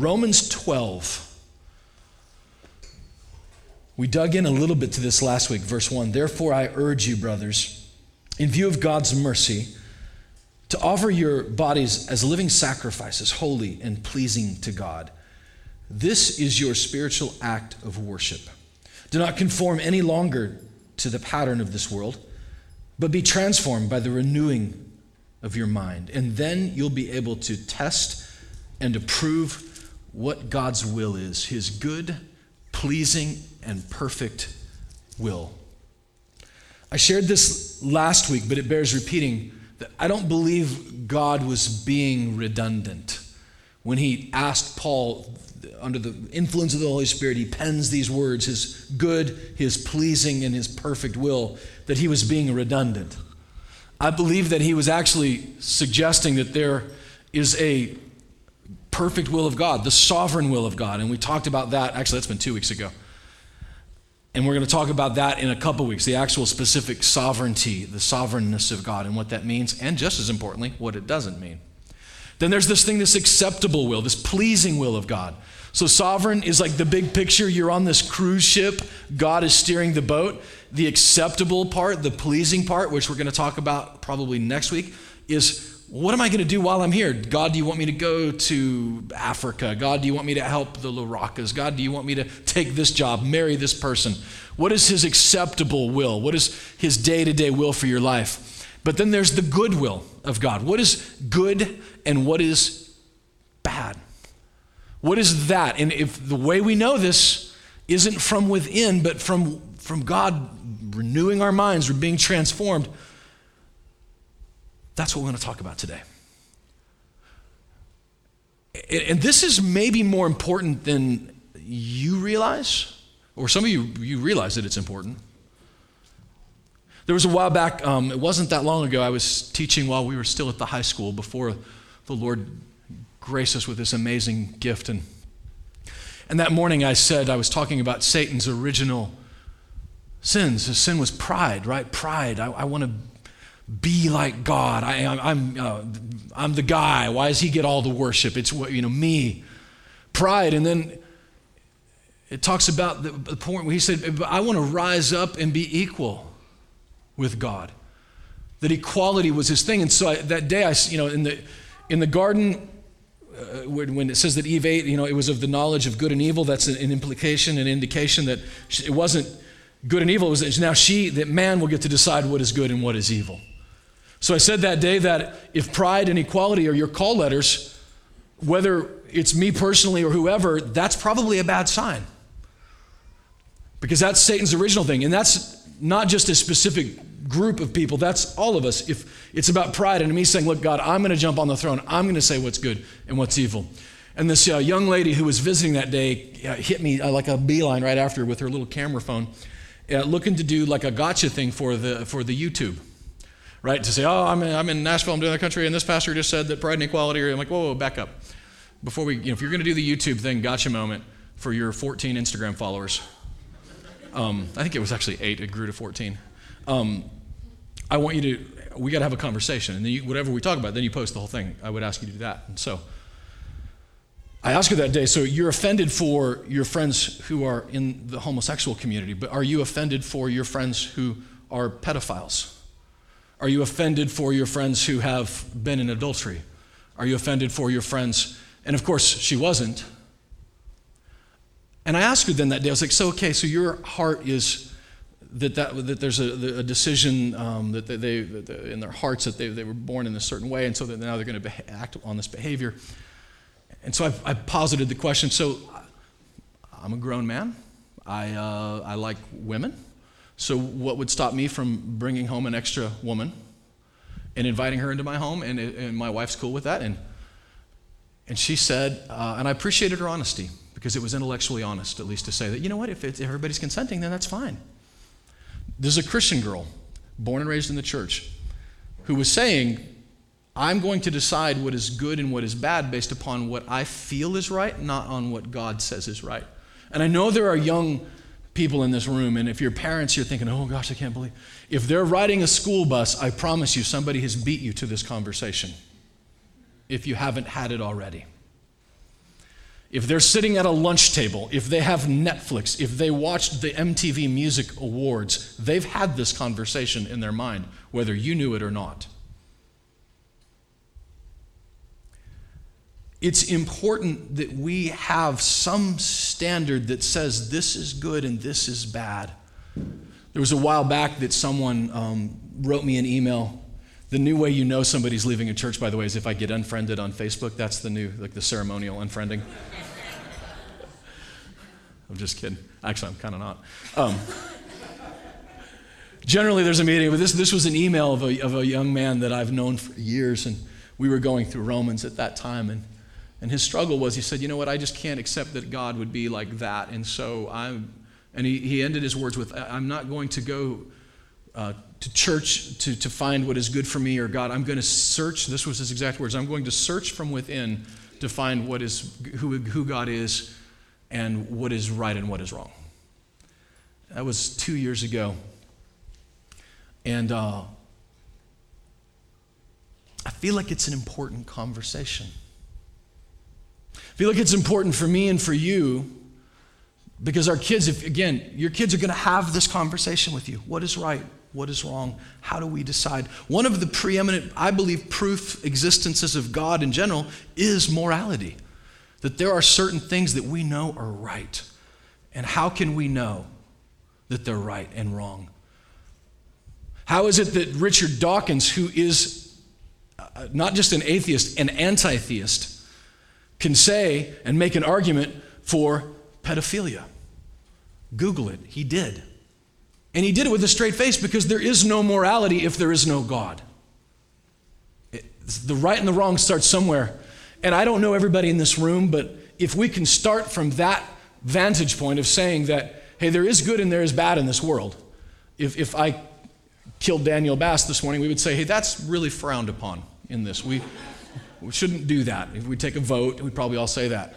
Romans 12. We dug in a little bit to this last week, verse 1. Therefore, I urge you, brothers, in view of God's mercy, to offer your bodies as living sacrifices, holy and pleasing to God. This is your spiritual act of worship. Do not conform any longer to the pattern of this world, but be transformed by the renewing of your mind. And then you'll be able to test and approve what God's will is, his good, pleasing, and perfect will. I shared this last week, but it bears repeating that I don't believe God was being redundant. When he asked Paul, under the influence of the Holy Spirit, he pens these words, his good, his pleasing, and his perfect will, that he was being redundant. I believe that he was actually suggesting that there is a perfect will of God, the sovereign will of God, and we talked about that, actually that's been 2 weeks ago, and we're going to talk about that in a couple weeks, the actual specific sovereignty, the sovereignness of God, and what that means, and just as importantly, what it doesn't mean. Then there's this thing, this acceptable will, this pleasing will of God. So sovereign is like the big picture. You're on this cruise ship. God is steering the boat. The acceptable part, the pleasing part, which we're going to talk about probably next week, is what am I going to do while I'm here? God, do you want me to go to Africa? God, do you want me to help the Larakas? God, do you want me to take this job, marry this person? What is his acceptable will? What is his day-to-day will for your life? But then there's the goodwill of God. What is good and what is bad? What is that? And if the way we know this isn't from within, but from God renewing our minds, we're being transformed, that's what we're going to talk about today. And this is maybe more important than you realize, or some of you realize that it's important. There was a while back, it wasn't that long ago, I was teaching while we were still at the high school before the Lord graced us with this amazing gift. And that morning I said, I was talking about Satan's original sins. His sin was pride, right? Pride. I want to be like God. I'm the guy. Why does he get all the worship? It's what, me. Pride. And then it talks about the point where he said, I want to rise up and be equal with God, that equality was his thing. And so that day, in the garden, when it says that Eve ate, it was of the knowledge of good and evil. That's an implication, an indication that it wasn't good and evil. It was now that man will get to decide what is good and what is evil. So I said that day that if pride and equality are your call letters, whether it's me personally or whoever, that's probably a bad sign, because that's Satan's original thing, and that's not just a specific group of people, that's all of us. If it's about pride and me saying, look, God, I'm going to jump on the throne. I'm going to say what's good and what's evil. And this young lady who was visiting that day hit me like a beeline right after with her little camera phone, looking to do like a gotcha thing for the YouTube, right? To say, I'm in Nashville, I'm doing the country, and this pastor just said that pride and equality are, I'm like, whoa, back up. Before we, if you're going to do the YouTube thing, gotcha moment for your 14 Instagram followers. I think it was actually 8, it grew to 14. I want you to, we got to have a conversation, and then whatever we talk about, then you post the whole thing. I would ask you to do that. And so I asked her that day, so you're offended for your friends who are in the homosexual community, but are you offended for your friends who are pedophiles? Are you offended for your friends who have been in adultery? Are you offended for your friends? And of course, she wasn't. And I asked her then that day, I was like, so your heart is that there's a decision that they in their hearts that they were born in a certain way, and so that now they're going to act on this behavior. And so I posited the question, so I'm a grown man. I like women. So what would stop me from bringing home an extra woman and inviting her into my home? And my wife's cool with that. And she said, and I appreciated her honesty, because it was intellectually honest, at least to say that, you know what, if everybody's consenting, then that's fine. There's a Christian girl, born and raised in the church, who was saying, I'm going to decide what is good and what is bad based upon what I feel is right, not on what God says is right. And I know there are young people in this room, and if you're parents, you're thinking, oh gosh, I can't believe. If they're riding a school bus, I promise you somebody has beat you to this conversation, if you haven't had it already. if they're sitting at a lunch table, if they have Netflix, if they watched the MTV Music Awards, they've had this conversation in their mind, whether you knew it or not. It's important that we have some standard that says this is good and this is bad. There was a while back that someone wrote me an email. The new way you know somebody's leaving a church, by the way, is if I get unfriended on Facebook. That's the new, like the ceremonial unfriending. I'm just kidding. Actually, I'm kind of not. Generally, there's a meeting, but this was an email of a young man that I've known for years, and we were going through Romans at that time, and his struggle was, he said, you know what, I just can't accept that God would be like that, and so he ended his words with, I'm not going to go to church to find what is good for me or God. I'm going to search, this was his exact words, I'm going to search from within to find what is who God is and what is right and what is wrong. That was 2 years ago, and I feel like it's an important conversation. I feel like it's important for me and for you, because our kids, your kids are going to have this conversation with you. What is right? What is wrong? How do we decide? One of the preeminent, I believe, proof existences of God in general is morality. That there are certain things that we know are right. And how can we know that they're right and wrong? How is it that Richard Dawkins, who is not just an atheist, an anti-theist, can say and make an argument for pedophilia? Google it. He did. And he did it with a straight face, because there is no morality if there is no God. The right and the wrong start somewhere. And I don't know everybody in this room, but if we can start from that vantage point of saying that, hey, there is good and there is bad in this world. If I killed Daniel Bass this morning, we would say, hey, that's really frowned upon in this. We shouldn't do that. If we take a vote, we'd probably all say that.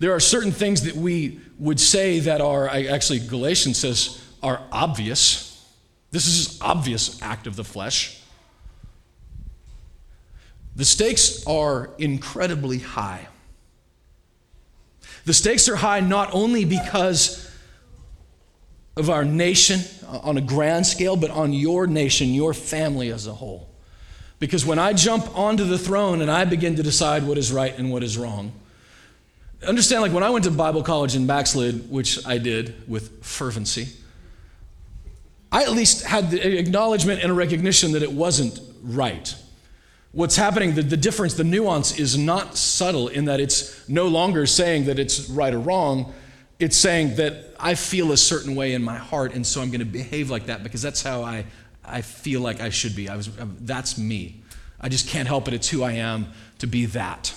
There are certain things that we would say that are, actually Galatians says, are obvious. This is an obvious act of the flesh. The stakes are incredibly high. The stakes are high not only because of our nation on a grand scale, but on your nation, your family as a whole. Because when I jump onto the throne and I begin to decide what is right and what is wrong, understand, like when I went to Bible college and backslid, which I did with fervency, I at least had the acknowledgement and a recognition that it wasn't right. What's happening, the difference, the nuance is not subtle in that it's no longer saying that it's right or wrong. It's saying that I feel a certain way in my heart, and so I'm going to behave like that because that's how I feel like I should be. That's me. I just can't help it. It's who I am to be that.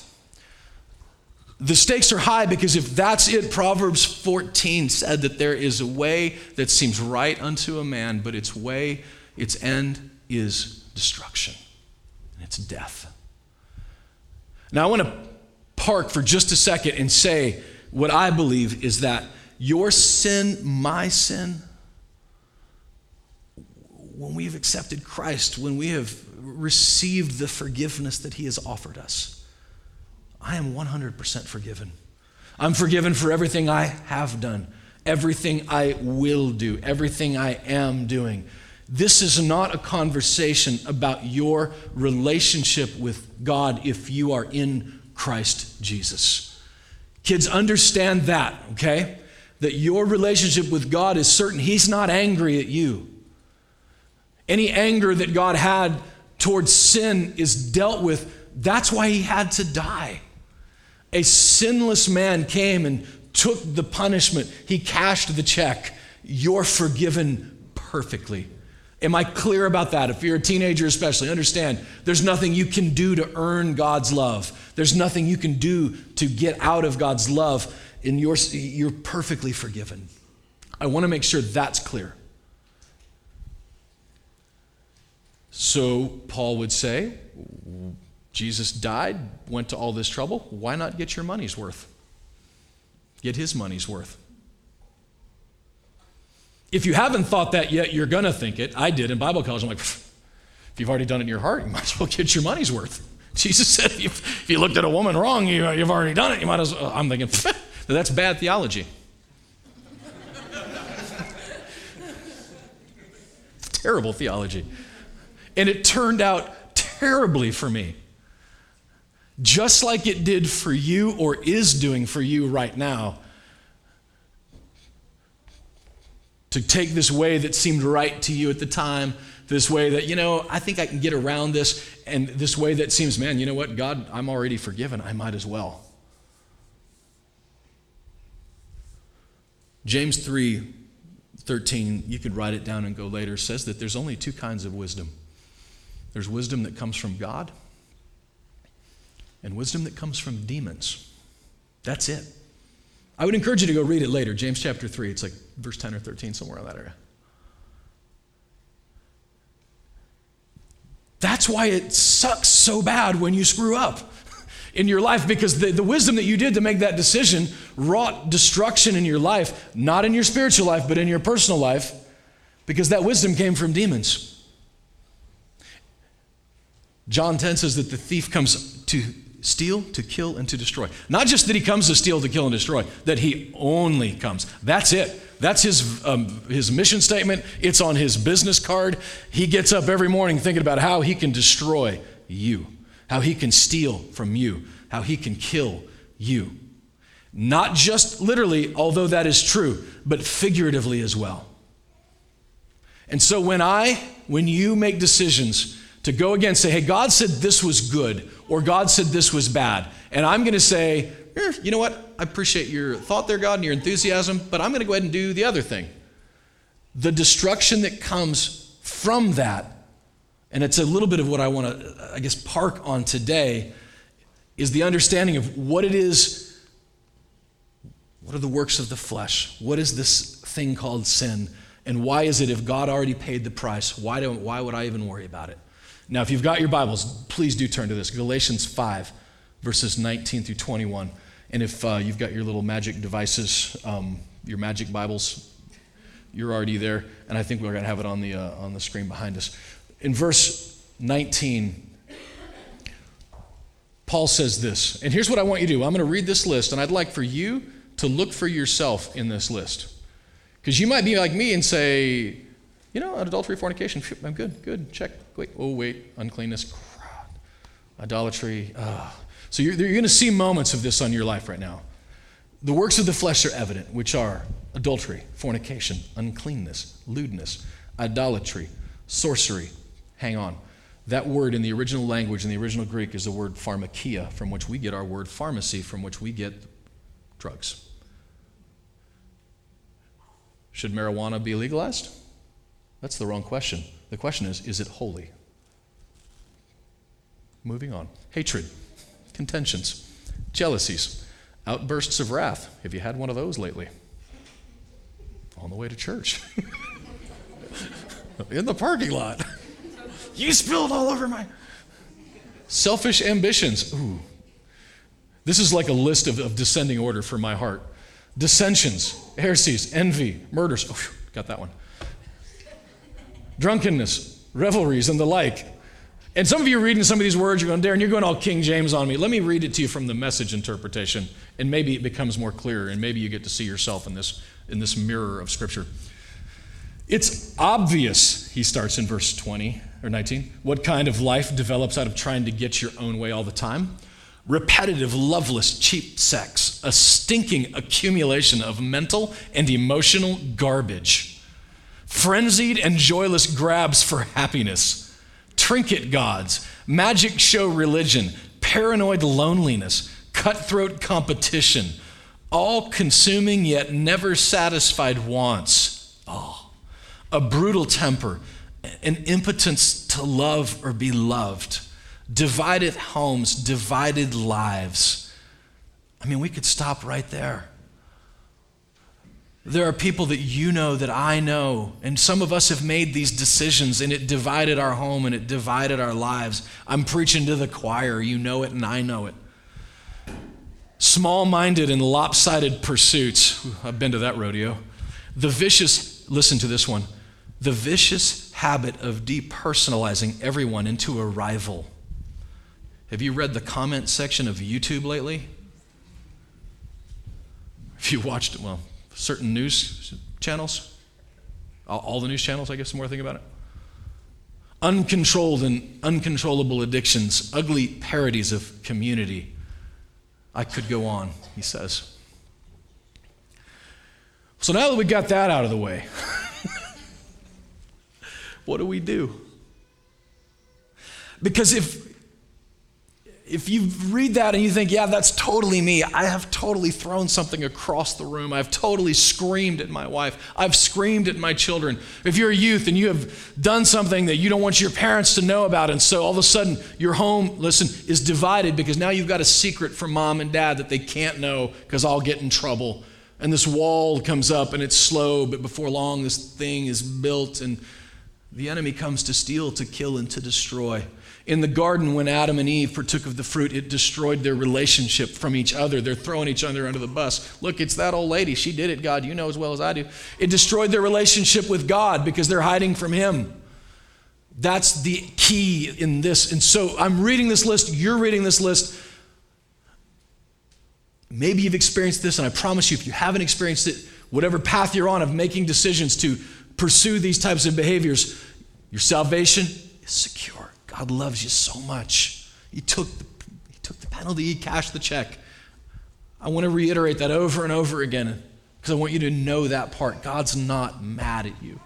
The stakes are high because if that's it, Proverbs 14 said that there is a way that seems right unto a man, but its end is destruction. And it's death. Now I want to park for just a second and say what I believe is that your sin, my sin, when we've accepted Christ, when we have received the forgiveness that he has offered us, I am 100% forgiven. I'm forgiven for everything I have done, everything I will do, everything I am doing. This is not a conversation about your relationship with God if you are in Christ Jesus. Kids, understand that, okay? That your relationship with God is certain. He's not angry at you. Any anger that God had towards sin is dealt with. That's why he had to die. A sinless man came and took the punishment. He cashed the check. You're forgiven perfectly. Am I clear about that? If you're a teenager especially, understand there's nothing you can do to earn God's love. There's nothing you can do to get out of God's love. And you're perfectly forgiven. I want to make sure that's clear. So Paul would say, Jesus died, went to all this trouble. Why not get your money's worth? Get his money's worth. If you haven't thought that yet, you're going to think it. I did in Bible college. I'm like, if you've already done it in your heart, you might as well get your money's worth. Jesus said, if you looked at a woman wrong, you've already done it. You might as well. I'm thinking, that's bad theology. Terrible theology. And it turned out terribly for me. Just like it did for you or is doing for you right now. To take this way that seemed right to you at the time, this way that, I think I can get around this, and this way that seems, man, you know what, God, I'm already forgiven. I might as well. James 3:13, you could write it down and go later, says that there's only two kinds of wisdom. There's wisdom that comes from God and wisdom that comes from demons. That's it. I would encourage you to go read it later, James chapter 3. It's like verse 10 or 13, somewhere in that area. That's why it sucks so bad when you screw up in your life, because the wisdom that you did to make that decision wrought destruction in your life, not in your spiritual life, but in your personal life, because that wisdom came from demons. John 10 says that the thief comes to steal, to kill, and to destroy. Not just that he comes to steal, to kill, and destroy, that he only comes. That's it. That's his mission statement. It's on his business card. He gets up every morning thinking about how he can destroy you, how he can steal from you, how he can kill you. Not just literally, although that is true, but figuratively as well. And so when you make decisions to go again, say, hey, God said this was good, or God said this was bad. And I'm going to say, you know what? I appreciate your thought there, God, and your enthusiasm, but I'm going to go ahead and do the other thing. The destruction that comes from that, and it's a little bit of what I want to, park on today, is the understanding of what it is, what are the works of the flesh? What is this thing called sin? And why is it, if God already paid the price, why would I even worry about it? Now, if you've got your Bibles, please do turn to this. Galatians 5, verses 19 through 21. And if you've got your little magic devices, your magic Bibles, you're already there. And I think we're going to have it on the screen behind us. In verse 19, Paul says this. And here's what I want you to do. I'm going to read this list, and I'd like for you to look for yourself in this list. Because you might be like me and say, adultery, fornication, I'm good, check. Wait, uncleanness, idolatry. So you're going to see moments of this on your life right now. The works of the flesh are evident, which are adultery, fornication, uncleanness, lewdness, idolatry, sorcery. Hang on. That word in the original language, in the original Greek, is the word pharmakia, from which we get our word pharmacy, from which we get drugs. Should marijuana be legalized? That's the wrong question. The question is it holy? Moving on. Hatred, contentions, jealousies, outbursts of wrath. Have you had one of those lately? On the way to church. In the parking lot. You spilled all over my... Selfish ambitions. Ooh. This is like a list of descending order for my heart. Dissensions, heresies, envy, murders. Oh, got that one. Drunkenness, revelries, and the like. And some of you are reading some of these words, you're going, Darren, you're going all King James on me. Let me read it to you from the Message interpretation, and maybe it becomes more clear, and maybe you get to see yourself in this mirror of Scripture. It's obvious, he starts in verse 20 or 19, what kind of life develops out of trying to get your own way all the time. Repetitive, loveless, cheap sex, a stinking accumulation of mental and emotional garbage. Frenzied and joyless grabs for happiness, trinket gods, magic show religion, paranoid loneliness, cutthroat competition, all-consuming yet never satisfied wants, a brutal temper, an impotence to love or be loved, divided homes, divided lives. We could stop right there. There are people that you know, that I know, and some of us have made these decisions, and it divided our home and it divided our lives. I'm preaching to the choir. You know it and I know it. Small-minded and lopsided pursuits. I've been to that rodeo. Listen to this one. The vicious habit of depersonalizing everyone into a rival. Have you read the comment section of YouTube lately? If you watched, well, certain news channels, all the news channels, I guess, the more I think about it. Uncontrolled and uncontrollable addictions, ugly parodies of community. I could go on, he says. So now that we got that out of the way, what do? Because if you read that and you think, yeah, that's totally me, I have totally thrown something across the room, I've totally screamed at my wife, I've screamed at my children. If you're a youth and you have done something that you don't want your parents to know about, and so all of a sudden your home, listen, is divided because now you've got a secret from mom and dad that they can't know because I'll get in trouble. And this wall comes up, and it's slow, but before long this thing is built, and the enemy comes to steal, to kill, and to destroy. In the garden, when Adam and Eve partook of the fruit, it destroyed their relationship from each other. They're throwing each other under the bus. Look, it's that old lady. She did it, God. You know as well as I do. It destroyed their relationship with God because they're hiding from Him. That's the key in this. And so I'm reading this list. You're reading this list. Maybe you've experienced this, and I promise you, if you haven't experienced it, whatever path you're on of making decisions to pursue these types of behaviors, your salvation is secure. God loves you so much. He took the penalty. He cashed the check. I want to reiterate that over and over again because I want you to know that part. God's not mad at you.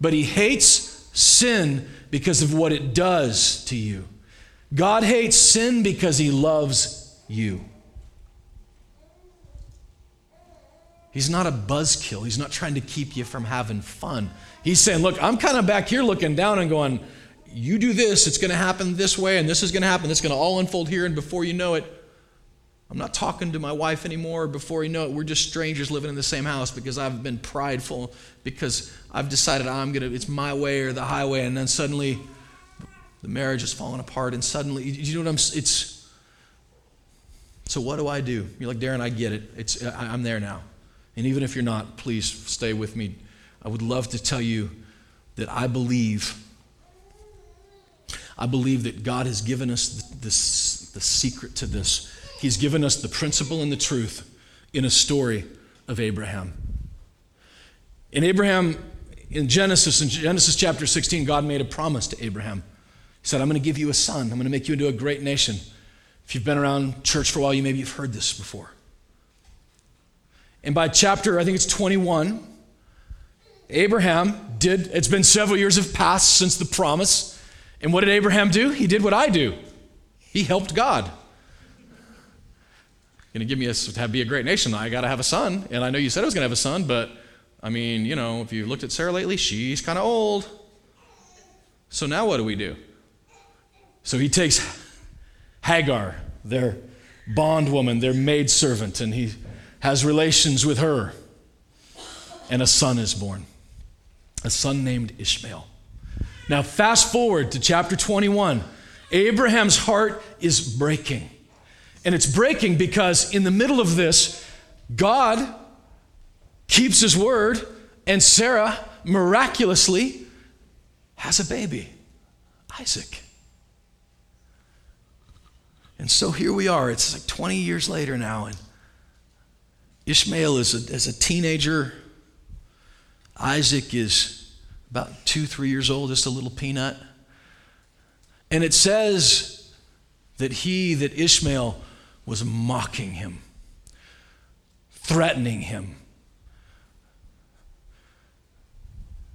But He hates sin because of what it does to you. God hates sin because He loves you. He's not a buzzkill. He's not trying to keep you from having fun. He's saying, look, I'm kind of back here looking down and going, you do this, it's going to happen this way, and this is going to happen. It's going to all unfold here, and before you know it, I'm not talking to my wife anymore. Before you know it, we're just strangers living in the same house because I've been prideful, because I've decided it's my way or the highway, and then suddenly the marriage is falling apart, and suddenly, you know what so what do I do? You're like, Darren, I get it. I'm there now. And even if you're not, please stay with me. I would love to tell you that I believe that God has given us the secret to this. He's given us the principle and the truth in a story of Abraham. In Genesis chapter 16, God made a promise to Abraham. He said, I'm going to give you a son. I'm going to make you into a great nation. If you've been around church for a while, you've heard this before. And by chapter, I think it's 21, Abraham did, it's been several years have passed since the promise. And what did Abraham do? He did what I do. He helped God. Going to be a great nation. I got to have a son. And I know you said I was going to have a son, but I mean, you know, if you looked at Sarah lately, she's kind of old. So now what do we do? So he takes Hagar, their bondwoman, their maidservant, and he has relations with her, and a son is born, a son named Ishmael. Now fast forward to chapter 21. Abraham's heart is breaking, and it's breaking because in the middle of this, God keeps His word, and Sarah miraculously has a baby, Isaac. And so here we are, it's like 20 years later now, and Ishmael is a teenager. Isaac is about 2-3 years old, just a little peanut. And it says that Ishmael was mocking him, threatening him.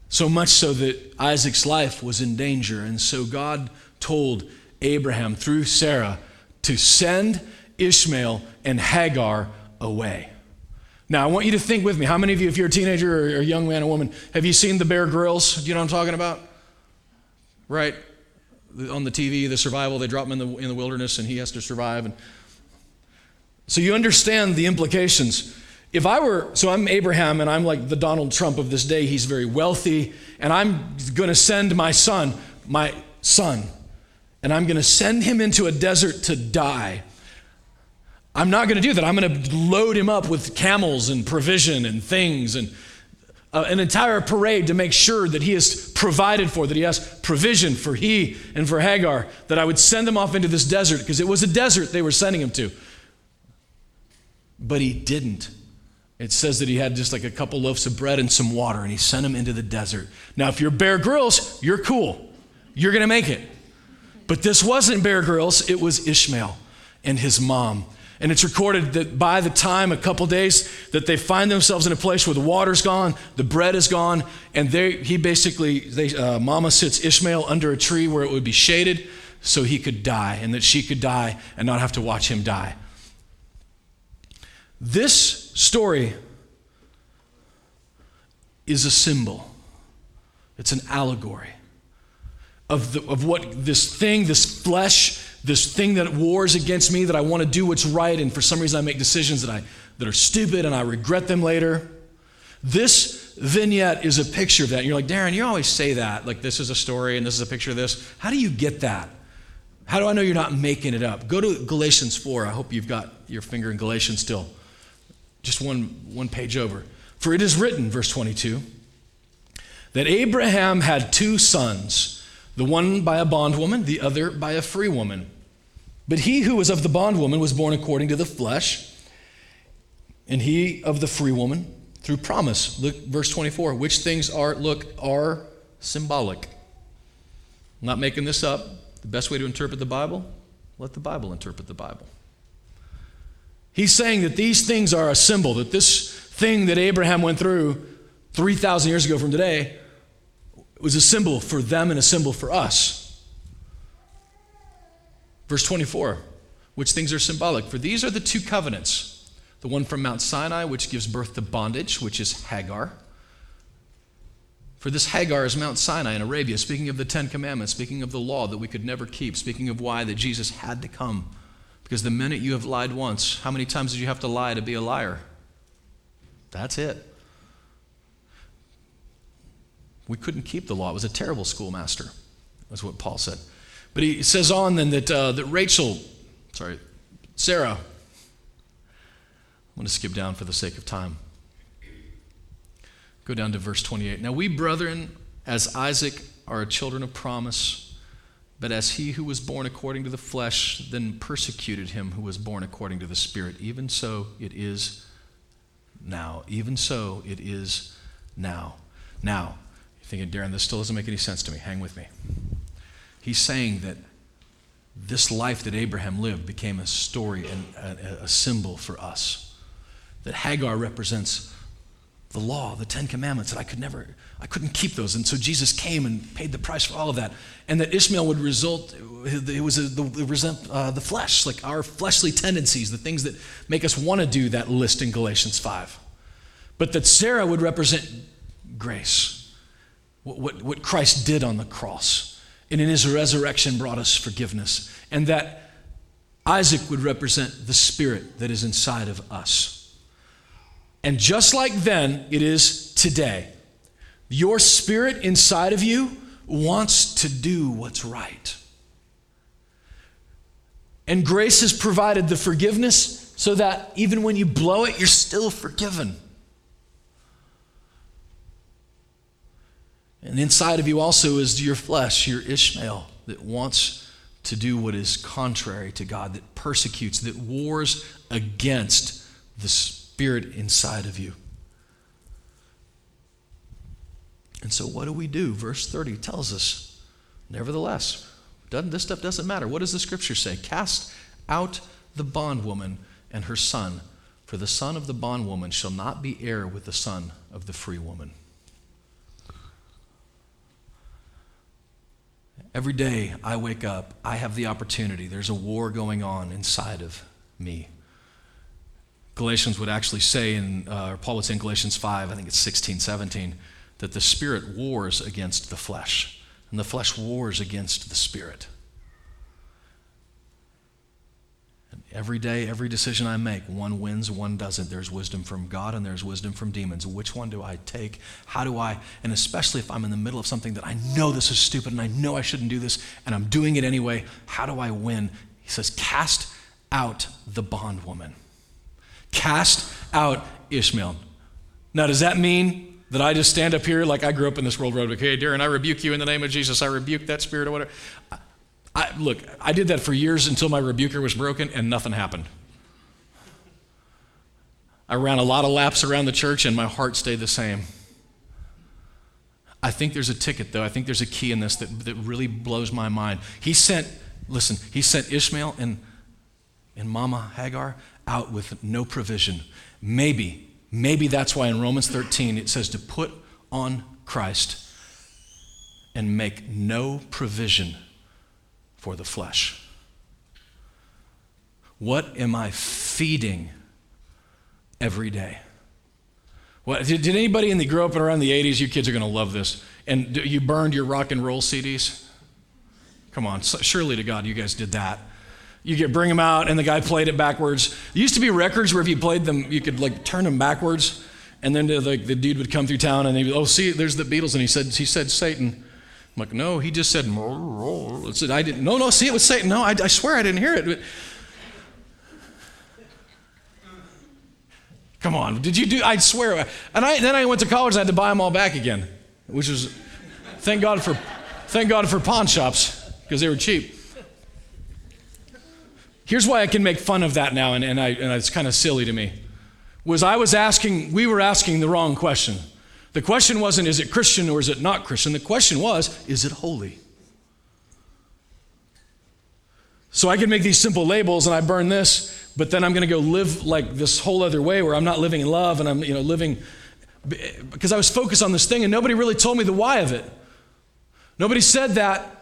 So much so that Isaac's life was in danger. And so God told Abraham through Sarah to send Ishmael and Hagar away. Now, I want you to think with me. How many of you, if you're a teenager or a young man or woman, have you seen the Bear Grylls? Do you know what I'm talking about? Right? On the TV, the survival, they drop him in the wilderness, and he has to survive. And so you understand the implications. I'm Abraham, and I'm like the Donald Trump of this day. He's very wealthy, and I'm going to send my son, and I'm going to send him into a desert to die. I'm not going to do that. I'm going to load him up with camels and provision and things and an entire parade to make sure that he is provided for, that he has provision for he and for Hagar, that I would send them off into this desert, because it was a desert they were sending him to. But he didn't. It says that he had just like a couple loaves of bread and some water, and he sent him into the desert. Now, if you're Bear Grylls, you're cool. You're going to make it. But this wasn't Bear Grylls. It was Ishmael and his mom. And it's recorded that by the time, a couple days, that they find themselves in a place where the water's gone, the bread is gone, and Mama sits Ishmael under a tree where it would be shaded so he could die, and that she could die and not have to watch him die. This story is a symbol. It's an allegory of what this thing, this flesh, this thing that wars against me, that I want to do what's right, and for some reason I make decisions that are stupid and I regret them later. This vignette is a picture of that. And you're like, Darren, you always say that. Like, this is a story and this is a picture of this. How do you get that? How do I know you're not making it up? Go to Galatians 4. I hope you've got your finger in Galatians still. Just one page over. For it is written, verse 22, that Abraham had two sons, the one by a bondwoman, the other by a free woman. But he who was of the bondwoman was born according to the flesh, and he of the free woman through promise. Look, verse 24, which things are symbolic. I'm not making this up. The best way to interpret the Bible, let the Bible interpret the Bible. He's saying that these things are a symbol, that this thing that Abraham went through 3,000 years ago from today, it was a symbol for them and a symbol for us. Verse 24, which things are symbolic? For these are the two covenants, the one from Mount Sinai, which gives birth to bondage, which is Hagar. For this Hagar is Mount Sinai in Arabia, speaking of the Ten Commandments, speaking of the law that we could never keep, speaking of why that Jesus had to come. Because the minute you have lied once, how many times did you have to lie to be a liar? That's it. We couldn't keep the law. It was a terrible schoolmaster, is what Paul said. But he says on then that Sarah, I'm going to skip down for the sake of time. Go down to verse 28. Now we, brethren, as Isaac, are children of promise, but as he who was born according to the flesh then persecuted him who was born according to the Spirit, even so it is now. Even so it is now. Now. Thinking, Darren, this still doesn't make any sense to me. Hang with me. He's saying that this life that Abraham lived became a story and a symbol for us. That Hagar represents the law, the Ten Commandments, that I couldn't keep those. And so Jesus came and paid the price for all of that. And that Ishmael would result, it was the flesh, like our fleshly tendencies, the things that make us want to do that list in Galatians 5. But that Sarah would represent grace. What Christ did on the cross, and in his resurrection brought us forgiveness, and that Isaac would represent the Spirit that is inside of us. And just like then, it is today. Your spirit inside of you wants to do what's right. And grace has provided the forgiveness so that even when you blow it, you're still forgiven. And inside of you also is your flesh, your Ishmael, that wants to do what is contrary to God, that persecutes, that wars against the Spirit inside of you. And so what do we do? Verse 30 tells us, nevertheless, this stuff doesn't matter. What does the Scripture say? Cast out the bondwoman and her son, for the son of the bondwoman shall not be heir with the son of the free woman. Every day I wake up, I have the opportunity. There's a war going on inside of me. Galatians would actually say, Paul would say in Galatians 5, I think it's 16, 17, that the Spirit wars against the flesh, and the flesh wars against the Spirit. And every day, every decision I make, one wins, one doesn't. There's wisdom from God and there's wisdom from demons. Which one do I take? How do I, and especially if I'm in the middle of something that I know this is stupid and I know I shouldn't do this and I'm doing it anyway, how do I win? He says, cast out the bondwoman. Cast out Ishmael. Now, does that mean That I just stand up here like I grew up in this world road. Okay, Darren, I rebuke you in the name of Jesus. I rebuke that spirit or whatever. Look, I did that for years until my rebuker was broken and nothing happened. I ran a lot of laps around the church and my heart stayed the same. I think there's a ticket, though. I think there's a key in this that really blows my mind. He sent Ishmael and Mama Hagar out with no provision. Maybe that's why in Romans 13 it says to put on Christ and make no provision for the flesh. What am I feeding every day? Well, did anybody in grow up around the 80s? You kids are going to love this. And you burned your rock and roll CDs? Come on, surely to God you guys did that. Bring them out, and the guy played it backwards. There used to be records where if you played them, you could like turn them backwards, and then the dude would come through town, and they'd be, oh, see, there's the Beatles, and he said Satan. I'm like, no, he just said, I didn't. No, see, it was Satan. No, I swear I didn't hear it. But, come on, did you do? I swear. And then I went to college, and I had to buy them all back again, which was thank God for pawn shops because they were cheap. Here's why I can make fun of that now, and it's kind of silly to me, we were asking the wrong question. The question wasn't, is it Christian or is it not Christian? The question was, is it holy? So I can make these simple labels, and I burn this, but then I'm going to go live like this whole other way where I'm not living in love, and I'm living, because I was focused on this thing, and nobody really told me the why of it. Nobody said that.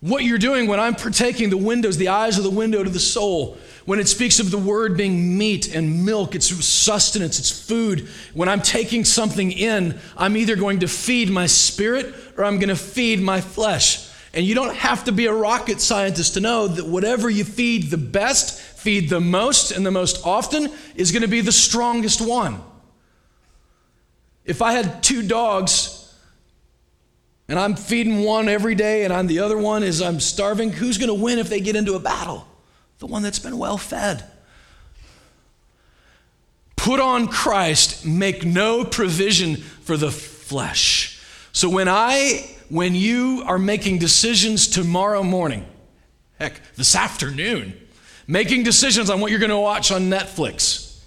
What you're doing when I'm partaking the eyes of the window to the soul, when it speaks of the word being meat and milk, it's sustenance, it's food. When I'm taking something in, I'm either going to feed my spirit or I'm going to feed my flesh. And you don't have to be a rocket scientist to know that whatever you feed the best, feed the most, and the most often is going to be the strongest one. If I had two dogs, and I'm feeding one every day, and the other one is I'm starving, who's going to win if they get into a battle? The one that's been well fed. Put on Christ, make no provision for the flesh. So when you are making decisions tomorrow morning, heck, this afternoon, making decisions on what you're going to watch on Netflix,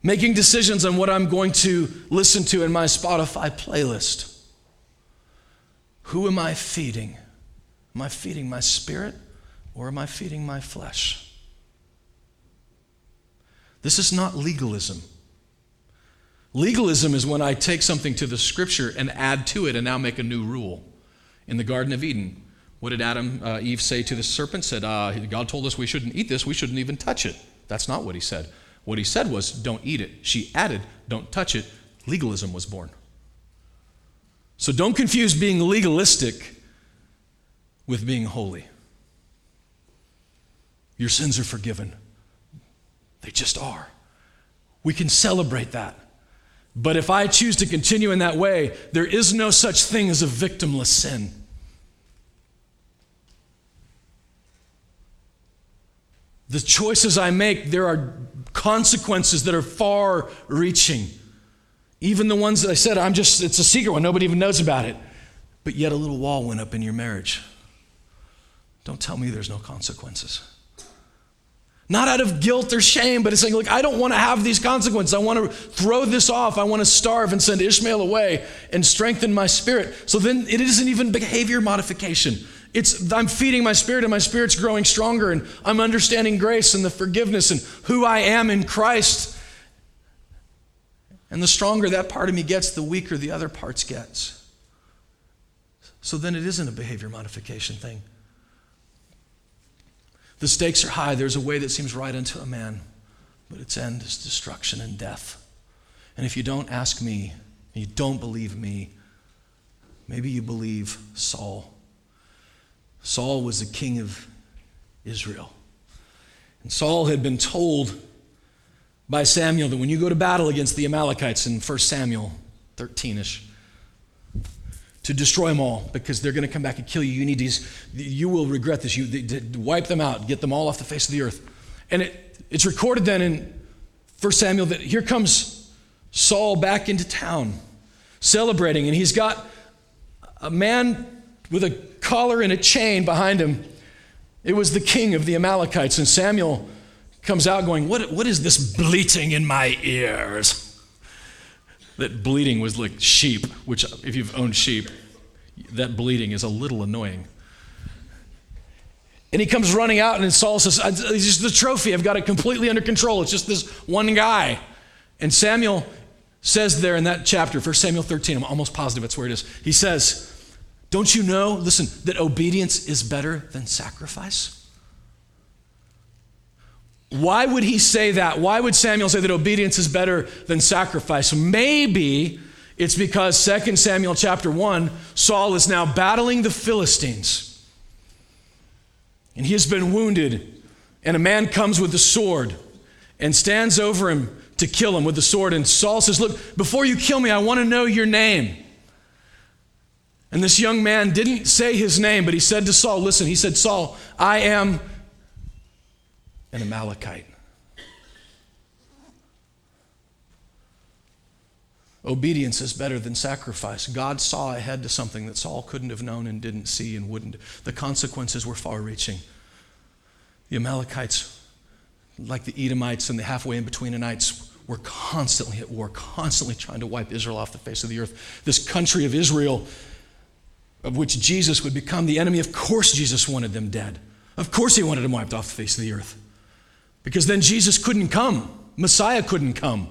making decisions on what I'm going to listen to in my Spotify playlist, who am I feeding? Am I feeding my spirit or am I feeding my flesh? This is not legalism. Legalism is when I take something to the scripture and add to it and now make a new rule. In the Garden of Eden, what did Eve say to the serpent? Said, God told us we shouldn't eat this, we shouldn't even touch it. That's not what he said. What he said was, don't eat it. She added, don't touch it. Legalism was born. So don't confuse being legalistic with being holy. Your sins are forgiven. They just are. We can celebrate that. But if I choose to continue in that way, there is no such thing as a victimless sin. The choices I make, there are consequences that are far-reaching. Even the ones that I said, it's a secret one, nobody even knows about it. But yet a little wall went up in your marriage. Don't tell me there's no consequences. Not out of guilt or shame, but it's like, look, I don't want to have these consequences. I want to throw this off. I want to starve and send Ishmael away and strengthen my spirit. So then it isn't even behavior modification. I'm feeding my spirit and my spirit's growing stronger and I'm understanding grace and the forgiveness and who I am in Christ. And the stronger that part of me gets, the weaker the other parts gets. So then it isn't a behavior modification thing. The stakes are high. There's a way that seems right unto a man, but its end is destruction and death. And if you don't ask me, and you don't believe me, maybe you believe Saul. Saul was the king of Israel. And Saul had been told by Samuel that when you go to battle against the Amalekites in 1 Samuel 13-ish, to destroy them all because they're going to come back and kill you. You need these. You will regret this. You wipe them out, get them all off the face of the earth. And it's recorded then in 1 Samuel that here comes Saul back into town, celebrating, and he's got a man with a collar and a chain behind him. It was the king of the Amalekites, and Samuel comes out going, what is this bleating in my ears? That bleating was like sheep, which if you've owned sheep, that bleating is a little annoying. And he comes running out, and Saul says, "It's just the trophy. I've got it completely under control. It's just this one guy." And Samuel says there in that chapter, 1 Samuel 13, I'm almost positive that's where it is. He says, "Don't you know, listen, that obedience is better than sacrifice?" Why would he say that? Why would Samuel say that obedience is better than sacrifice? Maybe it's because 2 Samuel chapter 1, Saul is now battling the Philistines. And he has been wounded, and a man comes with the sword and stands over him to kill him with the sword. And Saul says, "Look, before you kill me, I want to know your name." And this young man didn't say his name, but he said to Saul, listen, he said, "Saul, I am an Amalekite." Obedience is better than sacrifice. God saw ahead to something that Saul couldn't have known and didn't see and wouldn't. The consequences were far-reaching. The Amalekites, like the Edomites and the halfway in betweenites, were constantly at war, constantly trying to wipe Israel off the face of the earth. This country of Israel, of which Jesus would become the enemy, of course Jesus wanted them dead. Of course he wanted them wiped off the face of the earth. Because then Jesus couldn't come. Messiah couldn't come.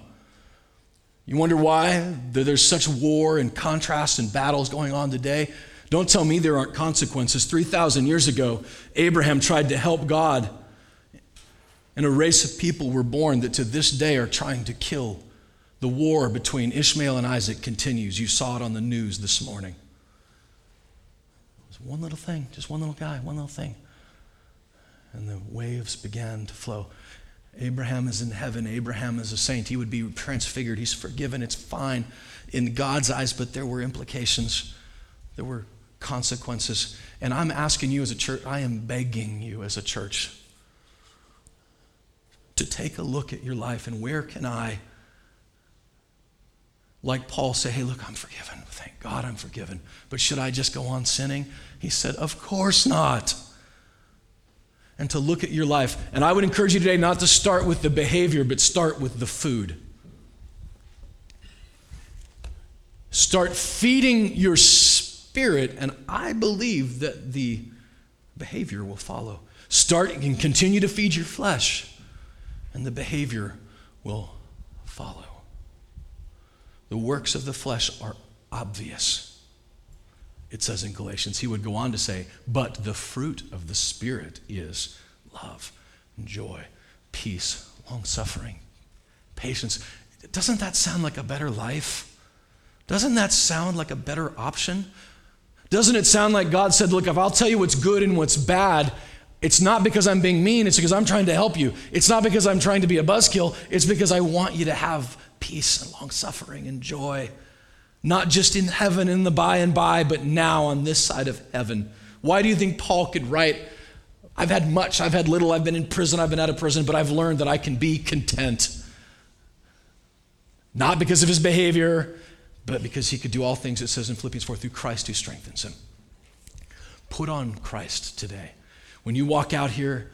You wonder why there's such war and contrast and battles going on today? Don't tell me there aren't consequences. 3,000 years ago, Abraham tried to help God, and a race of people were born that to this day are trying to kill. The war between Ishmael and Isaac continues. You saw it on the news this morning. It was one little thing, just one little guy, one little thing. And the waves began to flow. Abraham is in heaven. Abraham is a saint. He would be transfigured. He's forgiven. It's fine in God's eyes, but there were implications. There were consequences. And I'm asking you as a church, I am begging you as a church to take a look at your life and where can I, like Paul, say, "Hey, look, I'm forgiven. Thank God I'm forgiven. But should I just go on sinning?" He said, "Of course not." And to look at your life. And I would encourage you today not to start with the behavior, but start with the food. Start feeding your spirit, and I believe that the behavior will follow. Start and continue to feed your flesh, and the behavior will follow. The works of the flesh are obvious. It says in Galatians, he would go on to say, but the fruit of the Spirit is love, joy, peace, long-suffering, patience. Doesn't that sound like a better life? Doesn't that sound like a better option? Doesn't it sound like God said, look, if I'll tell you what's good and what's bad, it's not because I'm being mean, it's because I'm trying to help you. It's not because I'm trying to be a buzzkill, it's because I want you to have peace and long-suffering and joy. Not just in heaven in the by and by, but now on this side of heaven. Why do you think Paul could write, "I've had much, I've had little, I've been in prison, I've been out of prison, but I've learned that I can be content"? Not because of his behavior, but because he could do all things, it says in Philippians 4, through Christ who strengthens him. Put on Christ today. When you walk out here,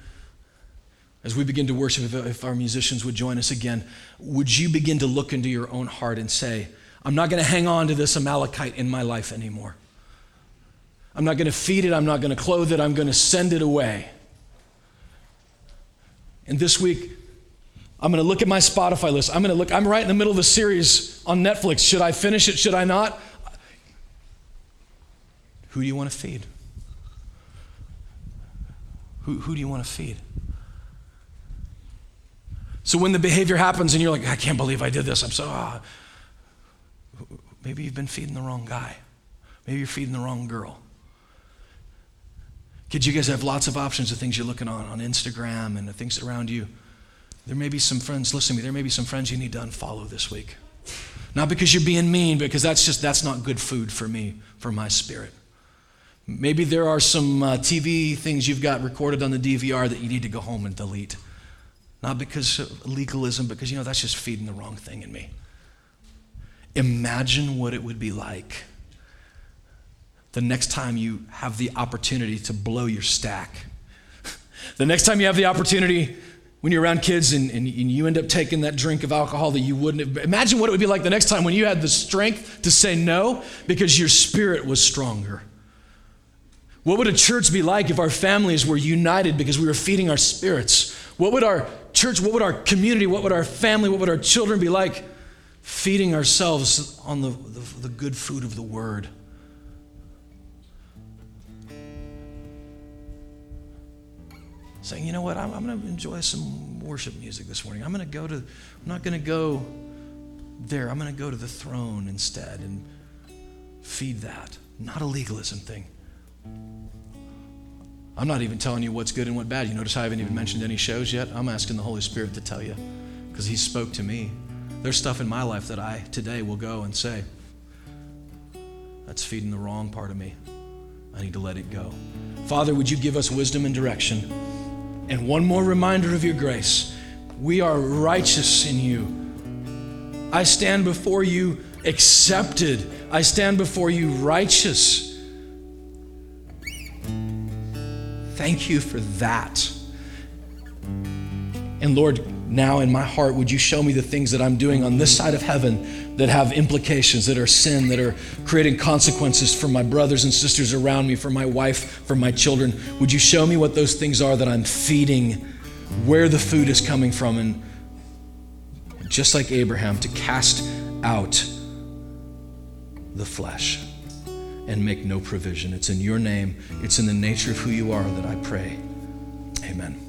as we begin to worship, if our musicians would join us again, would you begin to look into your own heart and say, I'm not going to hang on to this Amalekite in my life anymore. I'm not going to feed it. I'm not going to clothe it. I'm going to send it away. And this week, I'm going to look at my Spotify list. I'm going to look. I'm right in the middle of a series on Netflix. Should I finish it? Should I not? Who do you want to feed? Who do you want to feed? So when the behavior happens and you're like, I can't believe I did this. I'm so... Maybe you've been feeding the wrong guy. Maybe you're feeding the wrong girl. Kids, you guys have lots of options of things you're looking on Instagram and the things around you. There may be some friends, listen to me, there may be some friends you need to unfollow this week. Not because you're being mean, because that's not good food for me, for my spirit. Maybe there are some TV things you've got recorded on the DVR that you need to go home and delete. Not because of legalism, because that's just feeding the wrong thing in me. Imagine what it would be like the next time you have the opportunity to blow your stack. The next time you have the opportunity when you're around kids and you end up taking that drink of alcohol that you wouldn't have. Imagine what it would be like the next time when you had the strength to say no because your spirit was stronger. What would a church be like if our families were united because we were feeding our spirits? What would our church, what would our community, what would our family, what would our children be like feeding ourselves on the good food of the Word? Saying, you know what, I'm going to enjoy some worship music this morning. I'm not going to go there. I'm going to go to the throne instead and feed that. Not a legalism thing. I'm not even telling you what's good and what bad. You notice I haven't even mentioned any shows yet? I'm asking the Holy Spirit to tell you because He spoke to me. There's stuff in my life that I today will go and say, that's feeding the wrong part of me. I need to let it go. Father, would you give us wisdom and direction? And one more reminder of your grace. We are righteous in you. I stand before you accepted. I stand before you righteous. Thank you for that. And Lord, now in my heart, would you show me the things that I'm doing on this side of heaven that have implications, that are sin, that are creating consequences for my brothers and sisters around me, for my wife, for my children. Would you show me what those things are that I'm feeding, where the food is coming from, and just like Abraham, to cast out the flesh and make no provision. It's in your name, it's in the nature of who you are that I pray. Amen.